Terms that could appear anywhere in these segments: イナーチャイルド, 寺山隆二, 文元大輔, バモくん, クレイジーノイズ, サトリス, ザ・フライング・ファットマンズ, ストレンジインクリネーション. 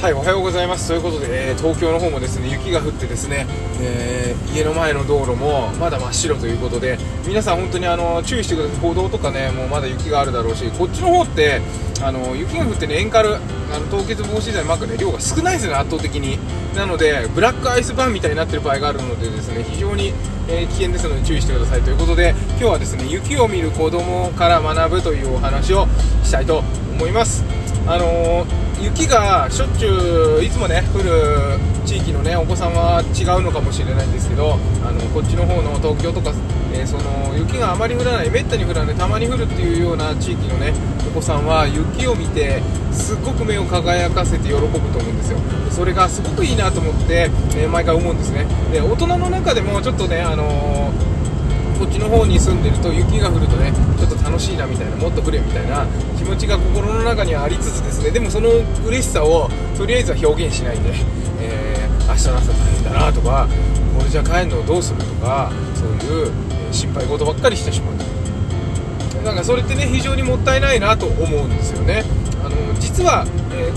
はい、おはようございます。ということで、東京の方もですね、雪が降ってですね、家の前の道路もまだ真っ白ということで、皆さん本当に注意してください。歩道とかね、もうまだ雪があるだろうし、こっちの方って雪が降ってね、塩化アル凍結防止剤の膜ね、量が少ないですね、圧倒的に。なのでブラックアイスバーンみたいになってる場合があるのでですね、非常に、危険ですので注意してくださいということで、今日はですね、雪を見る子供から学ぶというお話をしたいと思います。雪がしょっちゅういつもね降る地域のねお子さんは違うのかもしれないんですけど、こっちの方の東京とか、その雪があまり降らない、めったに降らない、たまに降るっていうような地域のねお子さんは雪を見てすごく目を輝かせて喜ぶと思うんですよ。それがすごくいいなと思って、毎回思うんですね。で、大人の中でもちょっとねこっちの方に住んでると雪が降るとね、ちょっと楽しいなみたいな、もっと降れみたいな気持ちが心の中にはありつつですね、でもその嬉しさをとりあえずは表現しないで、明日の朝大変だなとか、これじゃ帰るのどうするとか、そういう心配事ばっかりしてしまうと、なんかそれってね、非常にもったいないなと思うんですよね。実は、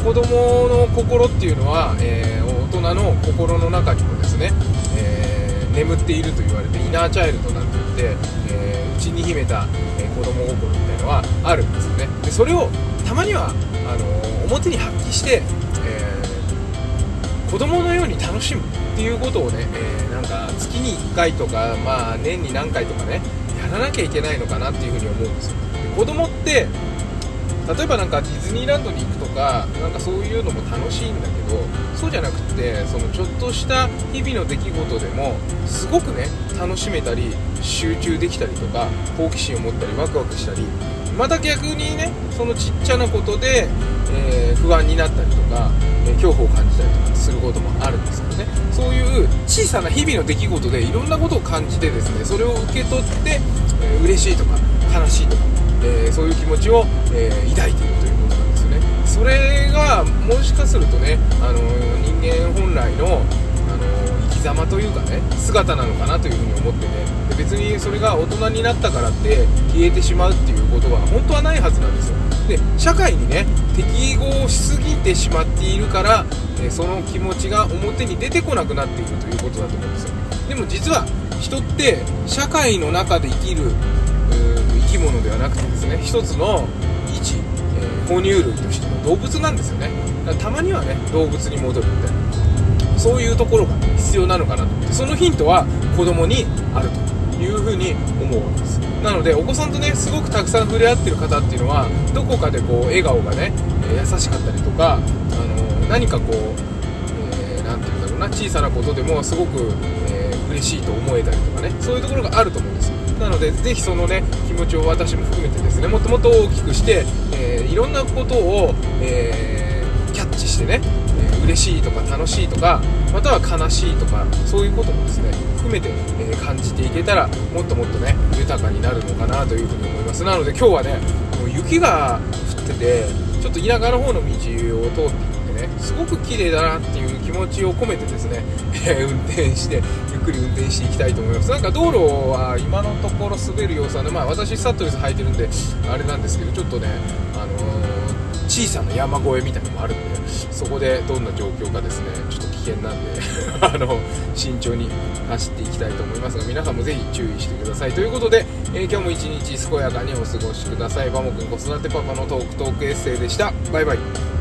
子供の心っていうのは、大人の心の中にもですね、眠っていると言われて、イナーチャイルドなんて言って、内に秘めた、子供心みたいなのはあるんですよね。で、それをたまには表に発揮して、子供のように楽しむっていうことをね、なんか月に1回とか、まあ、年に何回とかね、やらなきゃいけないのかなっていうふうに思うんですよ。で、子供って例えばなんかディズニーランドに行くとか、なんかそういうのも楽しいんだけど、そうじゃなくて、そのちょっとした日々の出来事でもすごくね楽しめたり、集中できたりとか、好奇心を持ったり、ワクワクしたり、また逆にね、そのちっちゃなことで、不安になったりとか、恐怖を感じたりとかすることもあるんですよね。そういう小さな日々の出来事でいろんなことを感じてですね、それを受け取って、嬉しいとか悲しいとか、そういう気持ちを、抱いているということなんですよね。それがもしかするとね、人間本来の、生き様というかね、姿なのかなというふうに思ってね、別にそれが大人になったからって消えてしまうっていうことは本当はないはずなんですよ。で、社会にね適合しすぎてしまっているから、その気持ちが表に出てこなくなっているということだと思うんですよ。でも実は人って社会の中で生きる生き物ではなくてですね、一つの一、哺乳類としての動物なんですよね。だからたまにはね、動物に戻るみたいな、そういうところが必要なのかなと思って、そのヒントは子供にあるというふうに思うんです。なのでお子さんとね、すごくたくさん触れ合ってる方っていうのは、どこかでこう笑顔がね、優しかったりとか、何かこう、なんていうんだろうな、小さなことでもすごく、嬉しいと思えたりとかね、そういうところがあると思うんです。なのでぜひそのね気持ちを私も含めてですね、もっともっと大きくして、いろんなことを、キャッチしてね、嬉しいとか楽しいとか、または悲しいとか、そういうこともですね含めて、感じていけたら、もっともっとね豊かになるのかなというふうに思います。なので今日はね、もう雪が降ってて、ちょっと田舎の方の道を通ってすごく綺麗だなっていう気持ちを込めてですね、運転して、ゆっくり運転していきたいと思います。なんか道路は今のところ滑る様子はね、まあ私サトリス履いてるんであれなんですけど、ちょっとね、小さな山越えみたいなのもあるんで、そこでどんな状況かですね、ちょっと危険なんで慎重に走っていきたいと思いますが、皆さんもぜひ注意してくださいということで、今日も一日健やかにお過ごしください。バモくん子育てパパのトークエッセイでした。バイバイ。